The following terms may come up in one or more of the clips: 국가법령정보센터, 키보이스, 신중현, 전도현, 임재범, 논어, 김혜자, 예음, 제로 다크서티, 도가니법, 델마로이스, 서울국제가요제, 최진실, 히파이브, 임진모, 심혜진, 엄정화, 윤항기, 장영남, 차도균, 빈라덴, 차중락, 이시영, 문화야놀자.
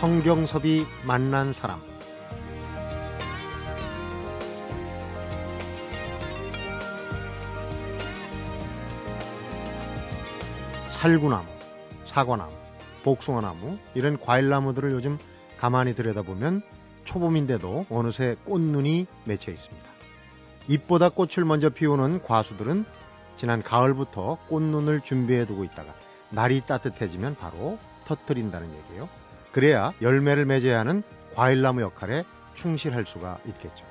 성경섭이 만난 사람. 살구나무, 사과나무, 복숭아나무 이런 과일나무들을 요즘 가만히 들여다보면 초봄인데도 어느새 꽃눈이 맺혀 있습니다. 잎보다 꽃을 먼저 피우는 과수들은 지난 가을부터 꽃눈을 준비해두고 있다가 날이 따뜻해지면 바로 터뜨린다는 얘기예요. 그래야 열매를 맺어야 하는 과일나무 역할에 충실할 수가 있겠죠.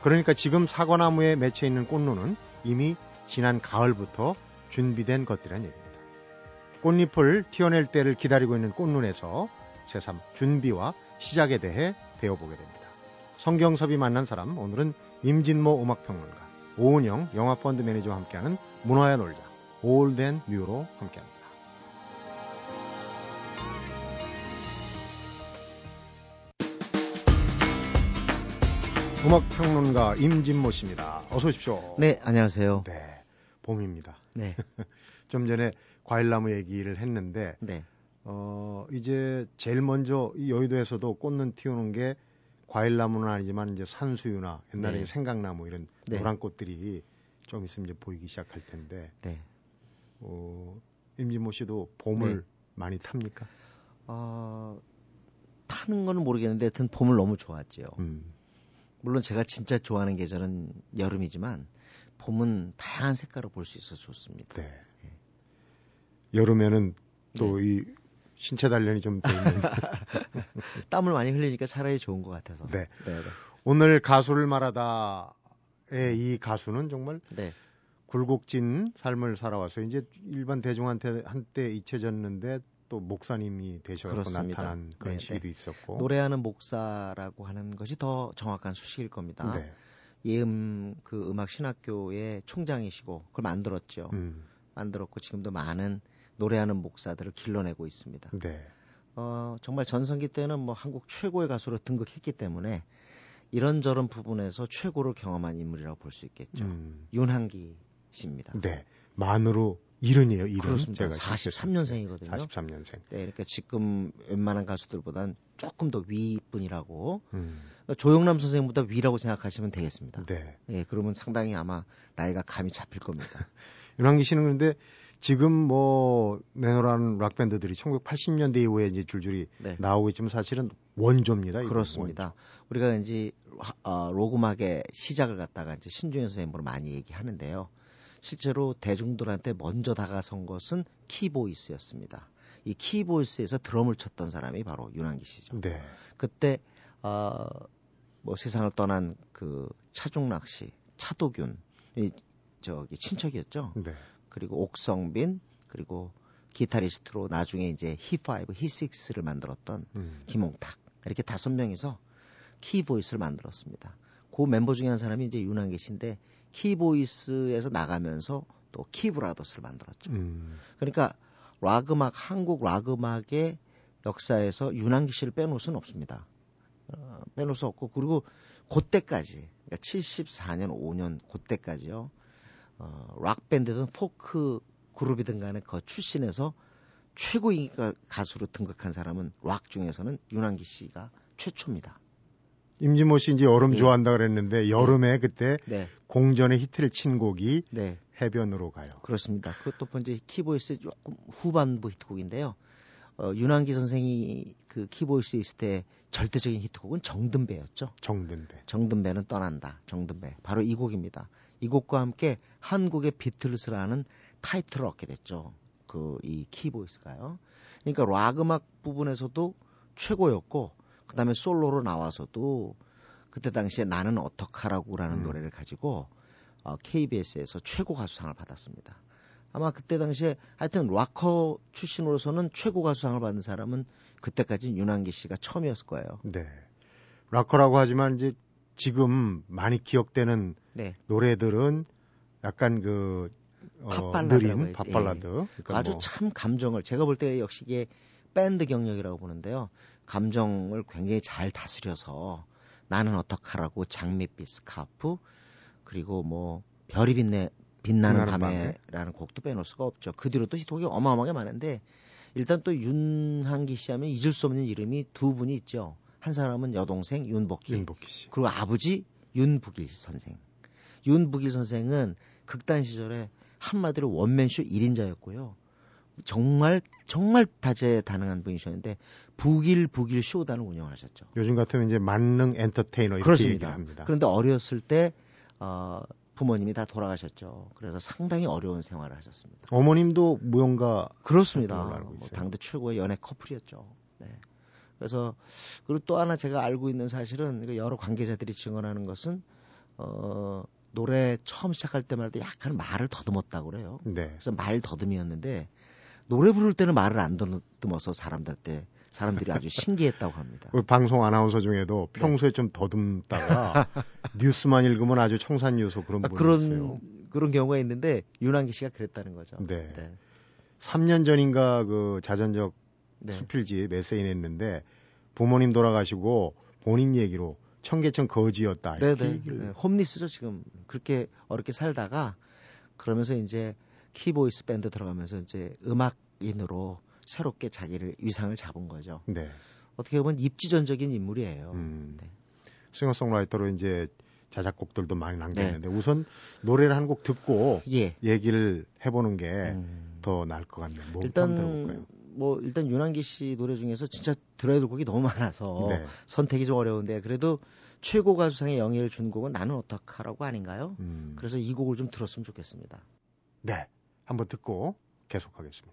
그러니까 지금 사과나무에 맺혀 있는 꽃눈은 이미 지난 가을부터 준비된 것들이란 얘기입니다. 꽃잎을 튀어낼 때를 기다리고 있는 꽃눈에서 새삼 준비와 시작에 대해 배워보게 됩니다. 성경섭이 만난 사람, 오늘은 임진모 음악평론가, 오은영 영화펀드 매니저와 함께하는 문화야놀자, Old and New로 함께합니다. 음악평론가 임진모 씨입니다. 어서 오십시오. 네, 안녕하세요. 네, 봄입니다. 네. 좀 전에 과일나무 얘기를 했는데 네. 이제 제일 먼저 여의도에서도 꽃눈 튀우는 게 과일나무는 아니지만 이제 산수유나 옛날에 네. 생강나무 이런 네. 노란 꽃들이 좀 있으면 이제 보이기 시작할 텐데 네. 임진모 씨도 봄을 네. 많이 탑니까? 타는 건 모르겠는데 하여튼 봄을 너무 좋아하지요. 물론 제가 진짜 좋아하는 계절은 여름이지만 봄은 다양한 색깔로 볼 수 있어서 좋습니다. 네. 네. 여름에는 또 이 네. 신체 단련이 좀 돼 있는 땀을 많이 흘리니까 차라리 좋은 것 같아서. 네. 네, 네. 오늘 가수를 말하다의 이 가수는 정말 네. 굴곡진 삶을 살아와서 이제 일반 대중한테 한때 잊혀졌는데 또 목사님이 되셔서 나타난 그런 네, 시기도 네. 있었고. 노래하는 목사라고 하는 것이 더 정확한 수식일 겁니다. 네. 예음 그 음악 신학교의 총장이시고 그걸 만들었죠. 만들었고 지금도 많은 노래하는 목사들을 길러내고 있습니다. 네. 정말 전성기 때는 뭐 한국 최고의 가수로 등극했기 때문에 이런저런 부분에서 최고를 경험한 인물이라고 볼 수 있겠죠. 윤항기 씨입니다. 네. 만으로 70이에요. 70. 그렇습니다. 제가 43년생이거든요. 43년생. 네, 그러니까 지금 웬만한 가수들보단 조금 더 위뿐이라고. 조영남 선생님보다 위라고 생각하시면 되겠습니다. 네. 예, 그러면 상당히 아마 나이가 감이 잡힐 겁니다. 윤항기 씨는 그런데 지금 뭐 내노라는 락밴드들이 1980년대 이후에 이제 줄줄이 네. 나오고 있지만 사실은 원조입니다. 그렇습니다. 원조. 우리가 이제 로그막의 시작을 갖다가 이제 신중현 선생님으로 많이 얘기하는데요. 실제로 대중들한테 먼저 다가선 것은 키보이스였습니다. 이 키보이스에서 드럼을 쳤던 사람이 바로 윤항기 씨죠. 네. 그때 뭐 세상을 떠난 그 차중락 씨, 차도균 이 저기 친척이었죠. 네. 그리고 옥성빈 그리고 기타리스트로 나중에 이제 히파이브, 히식스를 만들었던 김홍탁 이렇게 5명이서 키보이스를 만들었습니다. 그 멤버 중에 한 사람이 이제 윤항기 씨인데. 키보이스에서 나가면서 또 키브라더스를 만들었죠. 그러니까 락음악, 한국 락음악의 역사에서 윤항기 씨를 빼놓을 수는 없습니다. 빼놓을 수 없고 그리고 그때까지 그러니까 74년, 5년 그때까지요. 락밴드든 포크 그룹이든 간에 그 출신에서 최고 인기가 가수로 등극한 사람은 락 중에서는 윤항기 씨가 최초입니다. 임진모 씨 이제 여름 네. 좋아한다 그랬는데 여름에 네. 그때 네. 공전에 히트를 친 곡이 네. 해변으로 가요. 그렇습니다. 그것도 이제 키보이스 조금 후반부 히트곡인데요. 윤항기 선생이 그 키보이스 있을 때 절대적인 히트곡은 정든배였죠. 정든배. 정든배는 떠난다. 정든배. 바로 이 곡입니다. 이 곡과 함께 한국의 비틀스라는 타이틀을 얻게 됐죠. 그 이 키보이스가요. 그러니까 락 음악 부분에서도 최고였고 그 다음에 솔로로 나와서도 그때 당시에 나는 어떡하라고라는 노래를 가지고 KBS에서 최고 가수상을 받았습니다. 아마 그때 당시에 하여튼 락커 출신으로서는 최고 가수상을 받은 사람은 그때까지는 윤항기 씨가 처음이었을 거예요. 네. 락커라고 하지만 이제 지금 많이 기억되는 네. 노래들은 약간 그 느린 팝발라드. 예. 그러니까 아주 뭐. 참 감정을 제가 볼 때 역시 이게 밴드 경력이라고 보는데요. 감정을 굉장히 잘 다스려서 나는 어떡하라고 장밋빛 스카프 그리고 뭐 별이 빛나는 밤에라는 곡도 빼놓을 수가 없죠. 그 뒤로 또 히트곡이 어마어마하게 많은데 일단 또 윤항기 씨 하면 잊을 수 없는 이름이 두 분이 있죠. 한 사람은 여동생 윤복희 씨. 그리고 아버지 윤부길 선생. 윤부길 선생은 극단 시절에 한마디로 원맨쇼 1인자였고요. 정말 다재다능한 분이셨는데 부길 쇼단을 운영하셨죠. 요즘 같으면 이제 만능 엔터테이너 이렇게 그렇습니다. 얘기를 합니다. 그런데 어렸을 때 부모님이 다 돌아가셨죠. 그래서 상당히 어려운 생활을 하셨습니다. 어머님도 무용가 그렇습니다. 뭐 당대 최고의 연애 커플이었죠. 네. 그래서 그리고 또 하나 제가 알고 있는 사실은 여러 관계자들이 증언하는 것은 노래 처음 시작할 때마다 약간 말을 더듬었다고 그래요. 네. 그래서 말 더듬이었는데 노래 부를 때는 말을 안 더듬어서 사람들이 아주 신기했다고 합니다. 우리 방송 아나운서 중에도 평소에 좀 더듬다가 뉴스만 읽으면 아주 청산 요소 그런 분이 있어요. 그런 경우가 있는데 윤항기 씨가 그랬다는 거죠. 네. 네. 3년 전인가 그 자전적 수필지 메세인 했는데 부모님 돌아가시고 본인 얘기로 청계천 거지였다. 네네. 네. 홈리스죠 지금. 그렇게 어렵게 살다가 그러면서 이제 키보이스 밴드 들어가면서 이제 음악인으로 새롭게 자기를 위상을 잡은 거죠. 네. 어떻게 보면 입지전적인 인물이에요. 네. 싱어송라이터로 이제 자작곡들도 많이 남겼는데 네. 우선 노래를 한 곡 듣고 예. 얘기를 해보는 게 더 나을 것 같네요. 뭐 일단 들어볼까요? 뭐 일단 윤항기 씨 노래 중에서 진짜 들어야 될 곡이 너무 많아서 네. 선택이 좀 어려운데 그래도 최고 가수상의 영예를 준 곡은 나는 어떡하라고 아닌가요? 그래서 이 곡을 좀 들었으면 좋겠습니다. 네, 한번 듣고 계속하겠습니다.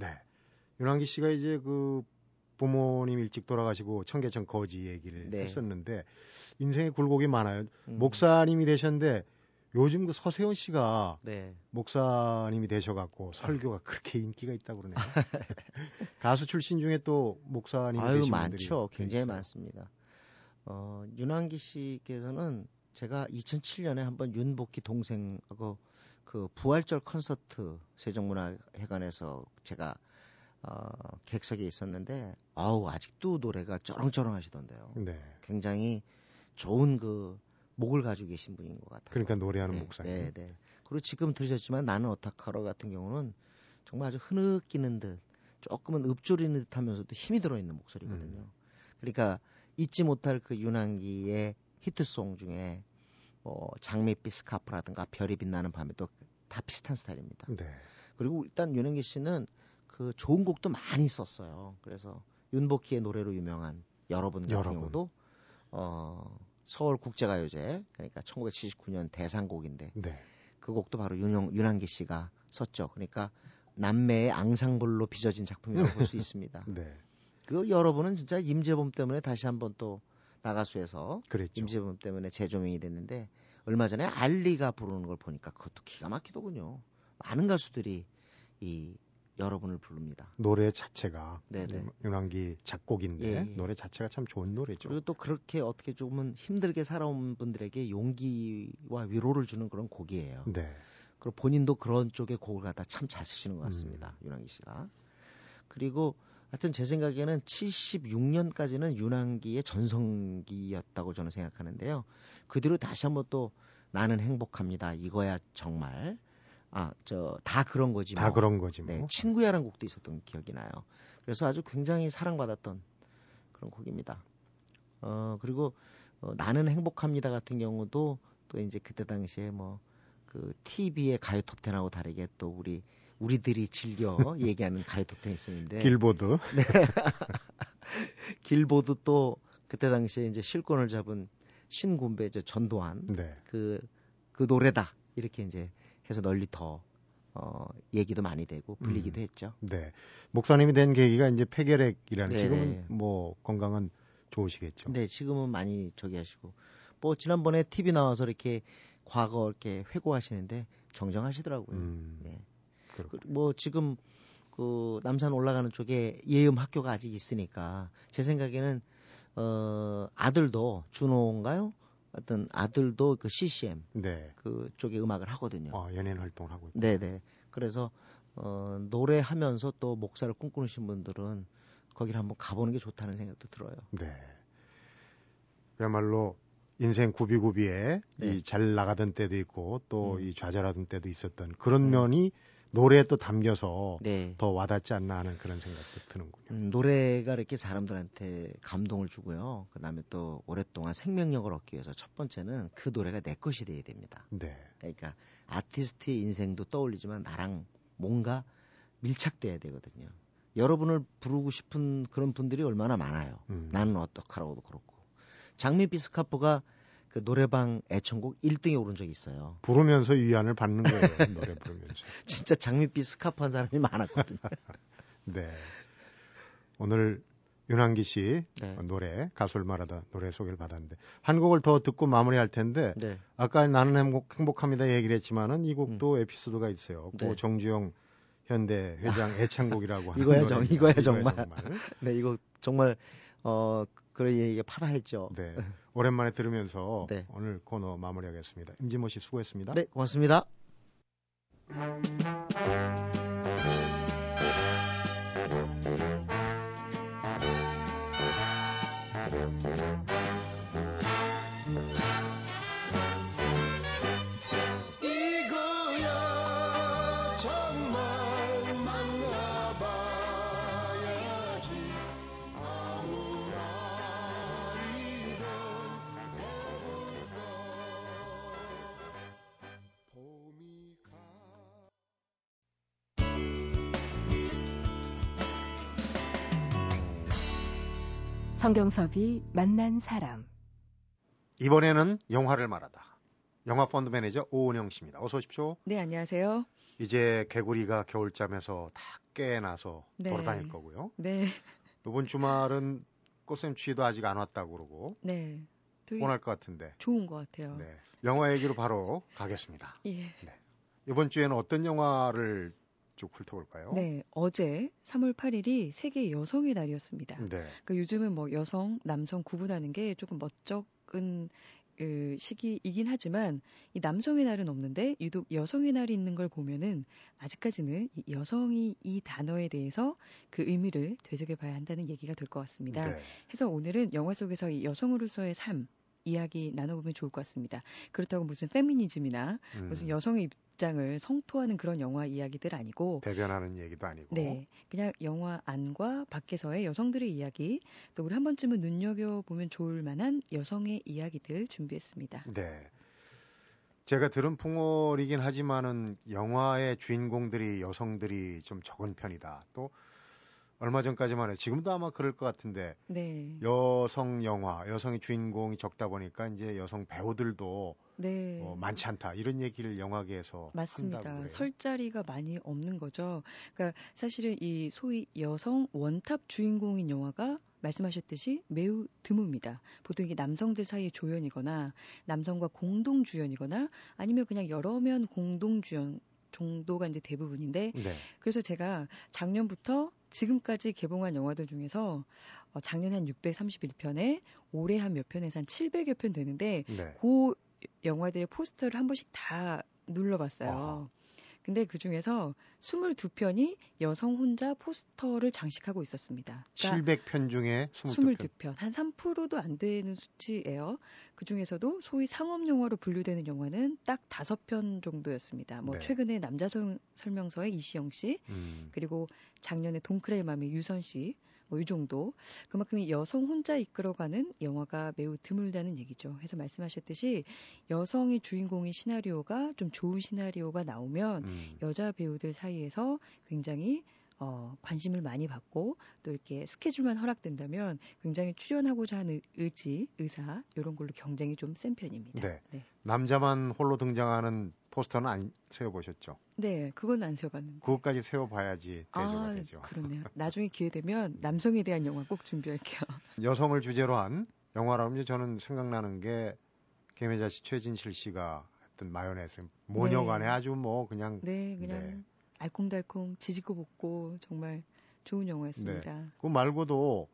네, 윤항기 씨가 이제 그 부모님 일찍 돌아가시고 청계천 거지 얘기를 네. 했었는데 인생의 굴곡이 많아요. 목사님이 되셨는데 요즘 그 서세원 씨가 네. 목사님이 되셔갖고 설교가 그렇게 인기가 있다고 그러네요. 가수 출신 중에 또 목사님이 되신 많죠. 분들이 굉장히 있어요. 많습니다. 윤항기 씨께서는 제가 2007년에 한번 윤복희 동생하고 그 부활절 콘서트 세종문화회관에서 제가 객석에 있었는데 아직도 노래가 쩌렁쩌렁 하시던데요. 네. 굉장히 좋은 그 목을 가지고 계신 분인 것 같아요. 그러니까 노래하는 네, 목사님. 네, 네. 그리고 지금 들으셨지만 나는 어떡하러 같은 경우는 정말 아주 흐느끼는 듯 조금은 읊조리는 듯하면서도 힘이 들어있는 목소리거든요. 그러니까 잊지 못할 그 윤항기의 히트송 중에 장밋빛 스카프라든가 별이 빛나는 밤에도 다 비슷한 스타일입니다. 네. 그리고 일단 윤항기 씨는 그 좋은 곡도 많이 썼어요. 그래서 윤복희의 노래로 유명한 여러분 같은 경우도 서울국제가요제 그러니까 1979년 대상곡인데 네. 그 곡도 바로 윤항기 씨가 썼죠. 그러니까 남매의 앙상블로 빚어진 작품이라고 볼 수 있습니다. 네. 그 여러분은 진짜 임재범 때문에 다시 한번 또 나가수에서 임재범 때문에 재조명이 됐는데 얼마 전에 알리가 부르는 걸 보니까 그것도 기가 막히더군요. 많은 가수들이 이 여러분을 부릅니다. 노래 자체가 윤항기 작곡인데 예. 노래 자체가 참 좋은 노래죠. 그리고 또 그렇게 어떻게 조금은 힘들게 살아온 분들에게 용기와 위로를 주는 그런 곡이에요. 네. 그리고 본인도 그런 쪽의 곡을 갖다 참 잘 쓰시는 것 같습니다. 윤항기 씨가. 그리고 하여튼 제 생각에는 76년까지는 윤항기의 전성기였다고 저는 생각하는데요. 그 뒤로 다시 한번 또 나는 행복합니다. 이거야 정말. 다 그런 거지 뭐. 다 그런 거지 뭐. 네, 친구야라는 곡도 있었던 기억이 나요. 그래서 아주 굉장히 사랑받았던 그런 곡입니다. 그리고 나는 행복합니다 같은 경우도 또 이제 그때 당시에 뭐 그 TV의 가요 톱10하고 다르게 또 우리들이 즐겨 얘기하는 가요 톱텐이 있었는데 길보드 네. 길보드 또 그때 당시에 이제 실권을 잡은 신군배 전도환 네. 그 노래다 이렇게 이제 해서 널리 더 얘기도 많이 되고 불리기도 했죠. 네. 목사님이 된 계기가 이제 폐결핵이라는 지금은 뭐 건강은 좋으시겠죠. 네, 지금은 많이 저기 하시고 뭐 지난번에 TV 나와서 이렇게 과거 이렇게 회고하시는데 정정하시더라고요. 네. 뭐 지금 그 남산 올라가는 쪽에 예음 학교가 아직 있으니까 제 생각에는 아들도 준호인가요? 어떤 아들도 그 CCM 네. 그 쪽에 음악을 하거든요. 연예인 활동을 하고 있고. 네네. 그래서 노래하면서 또 목사를 꿈꾸신 분들은 거기를 한번 가보는 게 좋다는 생각도 들어요. 네. 그야말로 인생 구비구비에 네. 이 잘 나가던 때도 있고 또 이 좌절하던 때도 있었던 그런 면이 노래에 또 담겨서 네. 더 와닿지 않나 하는 그런 생각도 드는군요. 노래가 이렇게 사람들한테 감동을 주고요. 그 다음에 또 오랫동안 생명력을 얻기 위해서 첫 번째는 그 노래가 내 것이 돼야 됩니다. 네. 그러니까 아티스트의 인생도 떠올리지만 나랑 뭔가 밀착돼야 되거든요. 여러분을 부르고 싶은 그런 분들이 얼마나 많아요. 나는 어떡하라고도 그렇고. 장미빛 스카프가 그 노래방 애청곡 1등에 오른 적이 있어요. 부르면서 위안을 받는 거예요. 노래 부르면서. 진짜 장밋빛 스카프 한 사람이 많았거든요. 네. 오늘 윤항기 씨 네. 노래, 가수를 말하다 노래 소개를 받았는데 한 곡을 더 듣고 마무리할 텐데 네. 아까 나는 행복합니다 얘기를 했지만은 이 곡도 에피소드가 있어요. 네. 고 정주영 현대 회장 애창곡이라고 하는 이거야 정말. 네, 이거 정말 그런 얘기가 파다했죠. 네. 오랜만에 들으면서 네. 오늘 코너 마무리하겠습니다. 임진모 씨 수고했습니다. 네, 고맙습니다. 성경섭이 만난 사람. 이번에는 영화를 말하다. 영화 펀드 매니저 오은영 씨입니다. 어서 오십시오. 네, 안녕하세요. 이제 개구리가 겨울잠에서 다 깨어나서 네. 돌아다닐 거고요. 네. 이번 주말은 꽃샘추위도 아직 안 왔다고 그러고. 네. 원할 것 같은데. 좋은 것 같아요. 네. 영화 얘기로 바로 가겠습니다. 예. 네. 이번 주에는 어떤 영화를 쭉 훑어볼까요? 네, 어제 3월 8일이 세계 여성의 날이었습니다. 네. 그러니까 요즘은 뭐 여성, 남성 구분하는 게 조금 멋쩍은 시기이긴 하지만 이 남성의 날은 없는데 유독 여성의 날이 있는 걸 보면은 아직까지는 이 여성이 이 단어에 대해서 그 의미를 되새겨봐야 한다는 얘기가 될 것 같습니다. 네. 그래서 오늘은 영화 속에서 이 여성으로서의 삶 이야기 나눠보면 좋을 것 같습니다. 그렇다고 무슨 페미니즘이나 무슨 여성의 입장을 성토하는 그런 영화 이야기들 아니고 대변하는 얘기도 아니고 네, 그냥 영화 안과 밖에서의 여성들의 이야기 또 우리 한 번쯤은 눈여겨보면 좋을 만한 여성의 이야기들 준비했습니다. 네, 제가 들은 풍월이긴 하지만은 영화의 주인공들이 여성들이 좀 적은 편이다. 또 얼마 전까지만 해도 지금도 아마 그럴 것 같은데 네. 여성 영화, 여성의 주인공이 적다 보니까 이제 여성 배우들도 네. 많지 않다 이런 얘기를 영화계에서 맞습니다. 한다고 그래요. 설 자리가 많이 없는 거죠. 그러니까 사실은 이 소위 여성 원탑 주인공인 영화가 말씀하셨듯이 매우 드뭅니다. 보통 이게 남성들 사이의 조연이거나 남성과 공동 주연이거나 아니면 그냥 여러 면 공동 주연 정도가 이제 대부분인데 네. 그래서 제가 작년부터 지금까지 개봉한 영화들 중에서 작년에 한 631편에 올해 한 몇 편에서 한 700여 편 되는데 네. 그 영화들의 포스터를 한 번씩 다 눌러봤어요. 아하. 근데 그중에서 22편이 여성 혼자 포스터를 장식하고 있었습니다. 그러니까 700편 중에 22편. 한 3%도 안 되는 수치예요. 그중에서도 소위 상업영화로 분류되는 영화는 딱 5편 정도였습니다. 뭐 네. 최근에 남자설명서의 이시영 씨, 그리고 작년에 동크레의 맘의 유선 씨, 뭐 이 정도. 그만큼 이 여성 혼자 이끌어가는 영화가 매우 드물다는 얘기죠. 그래서 말씀하셨듯이 여성이 주인공인 시나리오가 좀 좋은 시나리오가 나오면 여자 배우들 사이에서 굉장히 관심을 많이 받고 또 이렇게 스케줄만 허락된다면 굉장히 출연하고자 하는 의지, 의사 이런 걸로 경쟁이 좀 센 편입니다. 네. 네. 남자만 홀로 등장하는 포스터는 안 세워보셨죠? 네, 그건 안 세워봤는데. 그것까지 세워봐야지 대조가 되죠. 그렇네요. 나중에 기회 되면 남성에 대한 영화 꼭 준비할게요. 여성을 주제로 한 영화라면 저는 생각나는 게 김혜자 씨, 최진실 씨가 했던 마요네즈 모녀간에 네. 아주 뭐 그냥 네 그냥 네. 알콩달콩 지지고 볶고 정말 좋은 영화였습니다. 네. 그거 말고도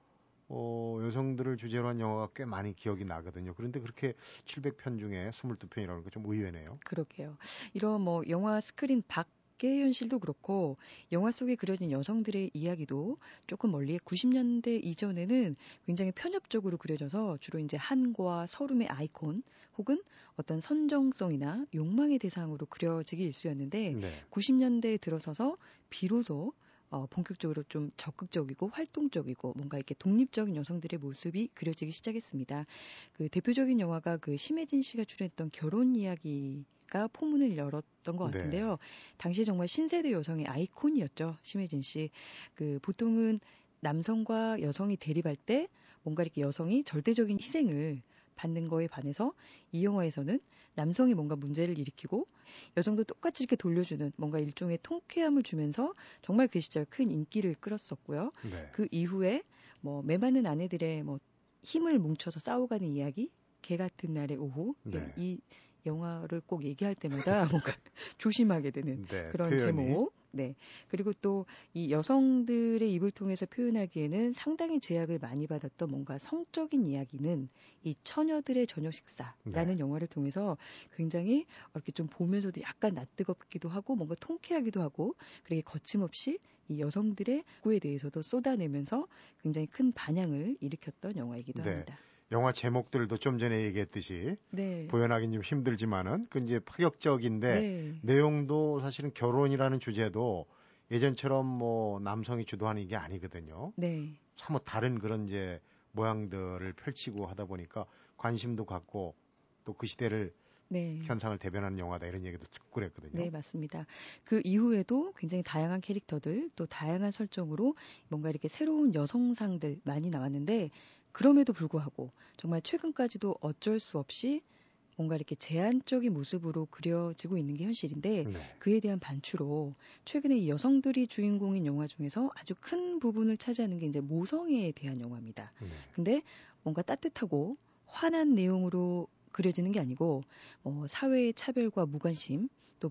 여성들을 주제로 한 영화가 꽤 많이 기억이 나거든요. 그런데 그렇게 700편 중에 22편이라는 게 좀 의외네요. 그러게요. 이런 뭐 영화 스크린 밖의 현실도 그렇고 영화 속에 그려진 여성들의 이야기도 조금 멀리 90년대 이전에는 굉장히 편협적으로 그려져서 주로 이제 한과 서름의 아이콘 혹은 어떤 선정성이나 욕망의 대상으로 그려지기 일쑤였는데 네. 90년대에 들어서서 비로소 본격적으로 좀 적극적이고 활동적이고 뭔가 이렇게 독립적인 여성들의 모습이 그려지기 시작했습니다. 그 대표적인 영화가 그 심혜진 씨가 출연했던 결혼 이야기가 포문을 열었던 것 같은데요. 네. 당시 정말 신세대 여성의 아이콘이었죠. 심혜진 씨. 그 보통은 남성과 여성이 대립할 때 뭔가 이렇게 여성이 절대적인 희생을 받는 거에 반해서 이 영화에서는 남성이 뭔가 문제를 일으키고 여성도 똑같이 이렇게 돌려주는 뭔가 일종의 통쾌함을 주면서 정말 그 시절 큰 인기를 끌었었고요. 네. 그 이후에 뭐 매맞는 아내들의 뭐 힘을 뭉쳐서 싸워가는 이야기, 개 같은 날의 오후 네. 이 영화를 꼭 얘기할 때마다 뭔가 조심하게 되는 네, 그런 표현이. 제목. 네. 그리고 또 이 여성들의 입을 통해서 표현하기에는 상당히 제약을 많이 받았던 뭔가 성적인 이야기는 이 처녀들의 저녁 식사라는 네. 영화를 통해서 굉장히 이렇게 좀 보면서도 약간 낯뜨겁기도 하고 뭔가 통쾌하기도 하고 그렇게 거침없이 이 여성들의 욕구에 대해서도 쏟아내면서 굉장히 큰 반향을 일으켰던 영화이기도 네. 합니다. 영화 제목들도 좀 전에 얘기했듯이 네. 보현하기는 좀 힘들지만은 그 이제 파격적인데 네. 내용도 사실은 결혼이라는 주제도 예전처럼 뭐 남성이 주도하는 게 아니거든요. 네. 사뭇 다른 그런 이제 모양들을 펼치고 하다 보니까 관심도 갖고 또 그 시대를 네. 현상을 대변하는 영화다 이런 얘기도 듣고 그랬거든요. 네, 맞습니다. 그 이후에도 굉장히 다양한 캐릭터들 또 다양한 설정으로 뭔가 이렇게 새로운 여성상들 많이 나왔는데 그럼에도 불구하고 정말 최근까지도 어쩔 수 없이 뭔가 이렇게 제한적인 모습으로 그려지고 있는 게 현실인데 네. 그에 대한 반추로 최근에 이 여성들이 주인공인 영화 중에서 아주 큰 부분을 차지하는 게 이제 모성애에 대한 영화입니다. 네. 근데 뭔가 따뜻하고 환한 내용으로 그려지는 게 아니고 사회의 차별과 무관심 또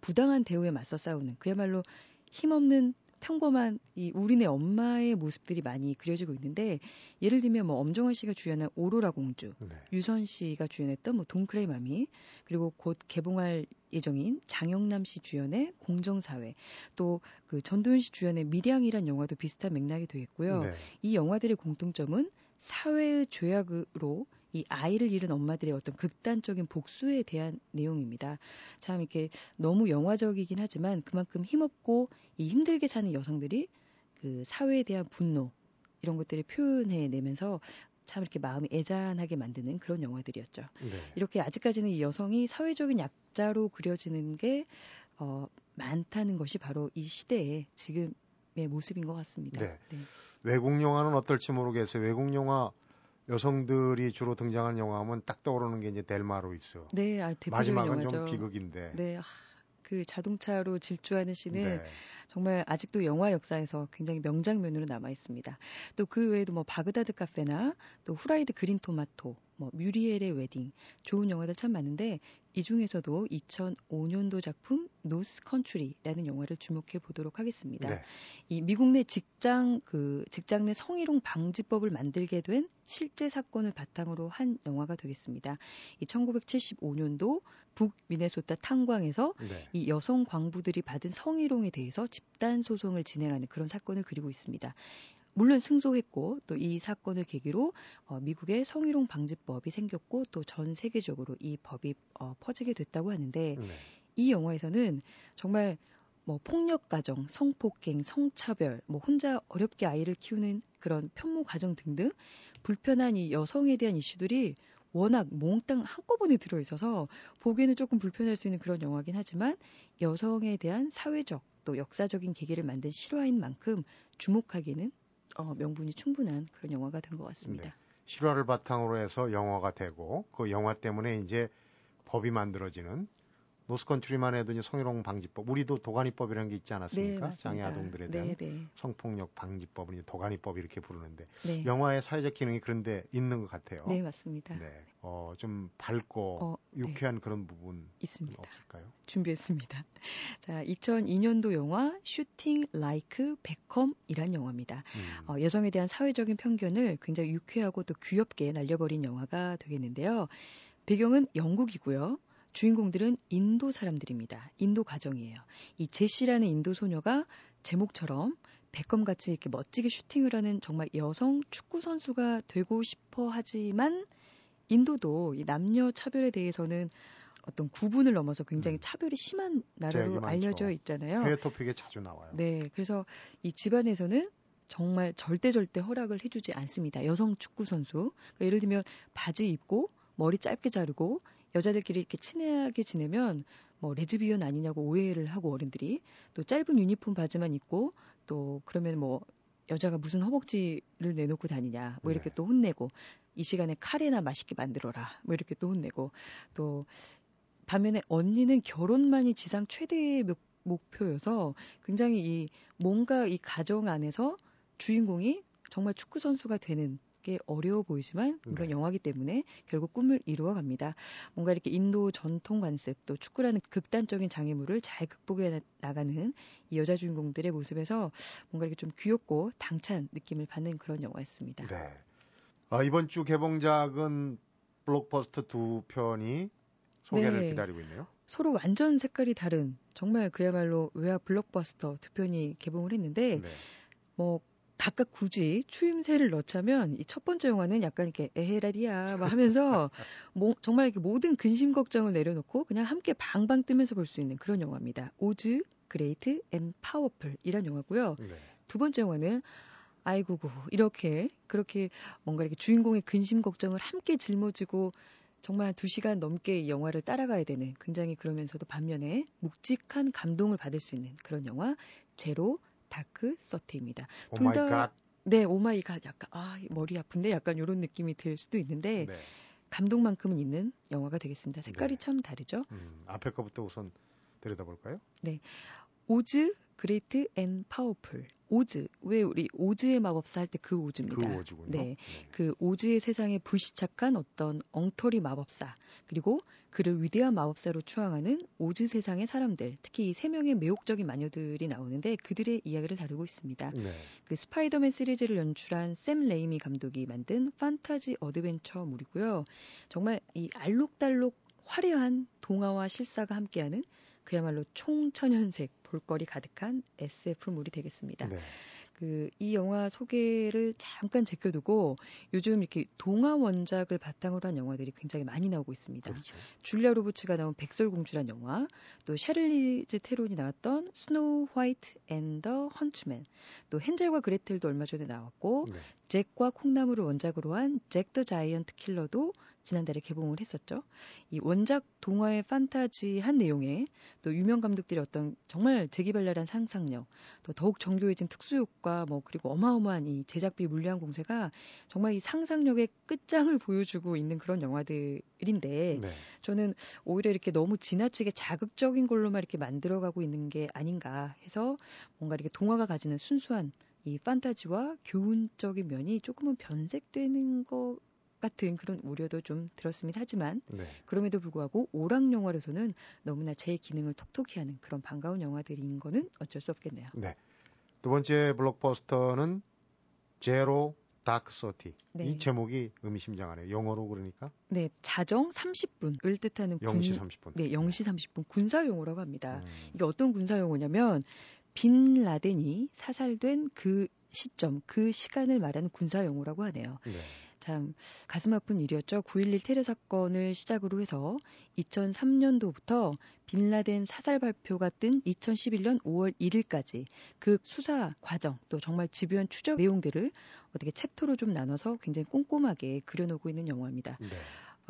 부당한 대우에 맞서 싸우는 그야말로 힘없는 평범한 이 우리네 엄마의 모습들이 많이 그려지고 있는데 예를 들면 뭐 엄정화 씨가 주연한 오로라 공주, 네. 유선 씨가 주연했던 뭐 동크레이 마미, 그리고 곧 개봉할 예정인 장영남 씨 주연의 공정사회, 또 그 전도현 씨 주연의 밀양이란 영화도 비슷한 맥락이 되겠고요. 네. 이 영화들의 공통점은 사회의 죄악으로 이 아이를 잃은 엄마들의 어떤 극단적인 복수에 대한 내용입니다. 참 이렇게 너무 영화적이긴 하지만 그만큼 힘없고 이 힘들게 사는 여성들이 그 사회에 대한 분노 이런 것들을 표현해내면서 참 이렇게 마음이 애잔하게 만드는 그런 영화들이었죠. 네. 이렇게 아직까지는 이 여성이 사회적인 약자로 그려지는 게 많다는 것이 바로 이 시대의 지금의 모습인 것 같습니다. 네. 네. 외국 영화는 어떨지 모르겠어요. 외국 영화 여성들이 주로 등장하는 영화하면 딱 떠오르는 게 이제 델마로이스. 네, 대표적인 영화죠. 마지막은 좀 비극인데. 네, 그 자동차로 질주하는 씬은 네. 정말 아직도 영화 역사에서 굉장히 명장면으로 남아 있습니다. 또 그 외에도 뭐 바그다드 카페나 또 후라이드 그린 토마토, 뭐 뮤리엘의 웨딩, 좋은 영화들 참 많은데 이 중에서도 2005년도 작품 노스 컨트리라는 영화를 주목해 보도록 하겠습니다. 네. 이 미국 내 직장 내 성희롱 방지법을 만들게 된 실제 사건을 바탕으로 한 영화가 되겠습니다. 이 1975년도 북 미네소타 탄광에서 네. 이 여성 광부들이 받은 성희롱에 대해서 집단 소송을 진행하는 그런 사건을 그리고 있습니다. 물론 승소했고 또 이 사건을 계기로 미국의 성희롱 방지법이 생겼고 또 전 세계적으로 이 법이 퍼지게 됐다고 하는데 네. 이 영화에서는 정말 뭐 폭력 가정, 성폭행, 성차별, 뭐 혼자 어렵게 아이를 키우는 그런 편모 가정 등등 불편한 이 여성에 대한 이슈들이 워낙 몽땅 한꺼번에 들어있어서 보기에는 조금 불편할 수 있는 그런 영화긴 하지만 여성에 대한 사회적 또 역사적인 계기를 만든 실화인 만큼 주목하기에는 명분이 충분한 그런 영화가 된 것 같습니다. 네. 실화를 바탕으로 해서 영화가 되고 그 영화 때문에 이제 법이 만들어지는 노스컨트리만 해도 성희롱 방지법, 우리도 도가니법이라는 게 있지 않았습니까? 네, 장애 아동들에 대한 성폭력 방지법을 도가니법 이렇게 부르는데 영화의 사회적 기능이 그런데 있는 것 같아요. 네, 맞습니다. 네, 좀 밝고 유쾌한 그런 부분 있습니다. 없을까요? 준비했습니다. 자, 2002년도 영화 Shooting Like Beckham이란 영화입니다. 여성에 대한 사회적인 편견을 굉장히 유쾌하고 또 귀엽게 날려버린 영화가 되겠는데요. 배경은 영국이고요. 주인공들은 인도 사람들입니다. 인도 가정이에요. 이 제시라는 인도 소녀가 제목처럼 백검같이 이렇게 멋지게 슈팅을 하는 정말 여성 축구 선수가 되고 싶어 하지만 인도도 이 남녀 차별에 대해서는 어떤 구분을 넘어서 굉장히 차별이 심한 나라로 알려져 있잖아요. 해외 토픽에 자주 나와요. 네, 그래서 이 집안에서는 정말 절대 허락을 해주지 않습니다. 여성 축구 선수. 그러니까 예를 들면 바지 입고 머리 짧게 자르고 여자들끼리 이렇게 친하게 지내면 뭐 레즈비언 아니냐고 오해를 하고 어른들이 또 짧은 유니폼 바지만 입고 또 그러면 뭐 여자가 무슨 허벅지를 내놓고 다니냐 뭐 이렇게 또 혼내고 이 시간에 카레나 맛있게 만들어라 뭐 이렇게 또 혼내고 또 반면에 언니는 결혼만이 지상 최대의 목표여서 굉장히 이 뭔가 이 가정 안에서 주인공이 정말 축구 선수가 되는 꽤 어려워 보이지만 물론 영화기 때문에 결국 꿈을 이루어갑니다. 뭔가 이렇게 인도 전통 관습 또 축구라는 극단적인 장애물을 잘 극복해 나가는 이 여자 주인공들의 모습에서 뭔가 이렇게 좀 귀엽고 당찬 느낌을 받는 그런 영화였습니다. 네. 이번 주 개봉작은 블록버스터 두 편이 소개를 기다리고 있네요. 서로 완전 색깔이 다른 정말 그야말로 외화 블록버스터 두 편이 개봉을 했는데 뭐 각각 굳이 추임새를 넣자면 이 첫 번째 영화는 약간 이렇게 에헤라디야 막 하면서 정말 이렇게 모든 근심 걱정을 내려놓고 그냥 함께 방방 뜨면서 볼 수 있는 그런 영화입니다. 오즈, 그레이트 앤 파워풀이란 영화고요. 두 번째 영화는 아이고고 이렇게 그렇게 뭔가 이렇게 주인공의 근심 걱정을 함께 짊어지고 정말 2시간 넘게 이 영화를 따라가야 되는 굉장히 그러면서도 반면에 묵직한 감동을 받을 수 있는 그런 영화 제로 다크서티입니다. 둘다 네, 오마이갓 약간 머리 아픈데 약간 이런 느낌이 들 수도 있는데 감동만큼은 있는 영화가 되겠습니다. 색깔이 참 다르죠. 앞에 거부터 우선 들여다볼까요? 네, 오즈, 그레이트 앤 파워풀. 오즈, 왜 우리 오즈의 마법사 할 때 그 오즈입니다. 그 오즈군요. 네, 그 오즈의 세상에 불시착한 어떤 엉터리 마법사 그리고 그를 위대한 마법사로 추앙하는 오즈 세상의 사람들, 특히 이 세 명의 매혹적인 마녀들이 나오는데 그들의 이야기를 다루고 있습니다. 그 스파이더맨 시리즈를 연출한 샘 레이미 감독이 만든 판타지 어드벤처물이고요. 정말 이 알록달록 화려한 동화와 실사가 함께하는 그야말로 총천연색 볼거리 가득한 SF물이 되겠습니다. 이 영화 소개를 잠깐 제껴두고 요즘 이렇게 동화 원작을 바탕으로 한 영화들이 굉장히 많이 나오고 있습니다. 줄리아 로버츠가 나온 백설공주란 영화, 또 샤를리즈 테론이 나왔던 스노우 화이트 앤 더 헌츠맨, 또 헨젤과 그레텔도 얼마 전에 나왔고 잭과 콩나물을 원작으로 한 잭 더 자이언트 킬러도 지난달에 개봉을 했었죠. 이 원작 동화의 판타지한 내용에 또 유명 감독들의 어떤 정말 재기발랄한 상상력, 또 더욱 정교해진 특수효과, 뭐 그리고 어마어마한 이 제작비 물량 공세가 정말 이 상상력의 끝장을 보여주고 있는 그런 영화들인데 저는 오히려 이렇게 너무 지나치게 자극적인 걸로만 이렇게 만들어가고 있는 게 아닌가 해서 뭔가 이렇게 동화가 가지는 순수한 이 판타지와 교훈적인 면이 조금은 변색되는 거 같은 그런 우려도 좀 들었습니다. 하지만 그럼에도 불구하고 오락 영화로서는 너무나 제 기능을 톡톡히 하는 그런 반가운 영화들인 거는 어쩔 수 없겠네요. 네. 두 번째 블록버스터는 제로 다크서티. 이 제목이 의미심장하네요. 영어로 그러니까? 네. 자정 30분을 뜻하는 0시 30분. 네. 0시 30분. 군사용어라고 합니다. 이게 어떤 군사용어냐면 빈 라덴이 사살된 그 시점, 그 시간을 말하는 군사용어라고 하네요. 참 가슴 아픈 일이었죠. 9.11 테러 사건을 시작으로 해서 2003년도부터 빈라덴 사살 발표가 뜬 2011년 5월 1일까지 그 수사 과정 또 정말 집요한 추적 내용들을 어떻게 챕터로 좀 나눠서 굉장히 꼼꼼하게 그려놓고 있는 영화입니다.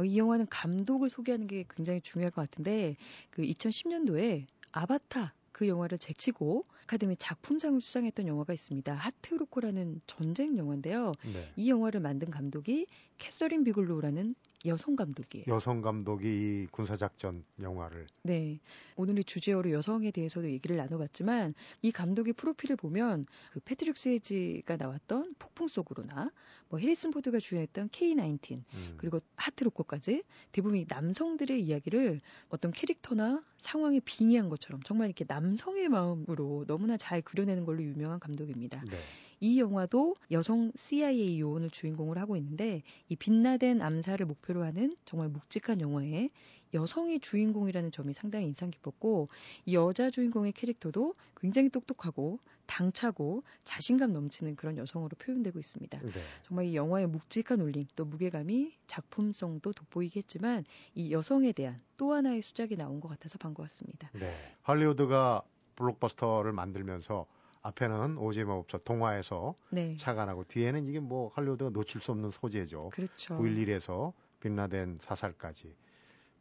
이 영화는 감독을 소개하는 게 굉장히 중요할 것 같은데 그 2010년도에 아바타 그 영화를 제치고 아카데미 작품상을 수상했던 영화가 있습니다. 하트로코라는 전쟁 영화인데요. 이 영화를 만든 감독이 캐서린 비글로우라는 여성 감독이에요. 여성 감독이 이 군사작전 영화를. 네. 오늘의 주제어로 여성에 대해서도 얘기를 나눠봤지만 이 감독의 프로필을 보면 그 패트릭 스웨이지가 나왔던 폭풍 속으로나 뭐 해리슨 포드가 주연했던 K-19 그리고 하트로코까지 대부분 남성들의 이야기를 어떤 캐릭터나 상황에 빙의한 것처럼 정말 이렇게 남성의 마음으로 너무나 잘 그려내는 걸로 유명한 감독입니다. 네. 이 영화도 여성 CIA 요원을 주인공으로 하고 있는데 이 빛나된 암살을 목표로 하는 정말 묵직한 영화에 여성이 주인공이라는 점이 상당히 인상 깊었고 이 여자 주인공의 캐릭터도 굉장히 똑똑하고 당차고 자신감 넘치는 그런 여성으로 표현되고 있습니다. 네. 정말 이 영화의 묵직한 울림 또 무게감이 작품성도 돋보이게 했지만 이 여성에 대한 또 하나의 수작이 나온 것 같아서 반가웠습니다. 네. 할리우드가 블록버스터를 만들면서 앞에는 오즈의 마법사 동화에서 네. 착안하고 뒤에는 이게 뭐 할리우드가 놓칠 수 없는 소재죠. 그렇죠. 9.11에서 빈라덴 사살까지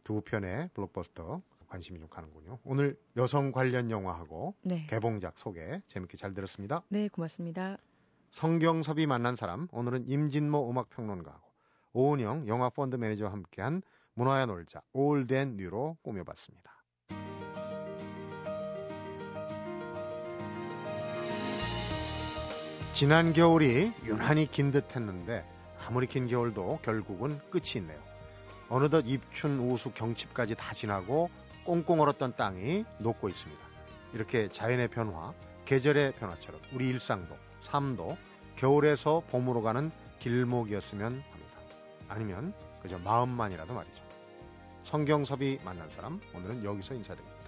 두 편의 블록버스터 관심이 좀 가는군요. 오늘 여성 관련 영화하고 네. 개봉작 소개 재밌게 잘 들었습니다. 네, 고맙습니다. 성경섭이 만난 사람, 오늘은 임진모 음악평론가하고 오은영 영화펀드 매니저와 함께한 문화야놀자 올드앤뉴로 꾸며봤습니다. 지난 겨울이 유난히 긴 듯 했는데 아무리 긴 겨울도 결국은 끝이 있네요. 어느덧 입춘, 오수, 경칩까지 다 지나고 꽁꽁 얼었던 땅이 녹고 있습니다. 이렇게 자연의 변화, 계절의 변화처럼 우리 일상도, 삶도 겨울에서 봄으로 가는 길목이었으면 합니다. 아니면 그저 마음만이라도 말이죠. 성경섭이 만난 사람, 오늘은 여기서 인사드립니다.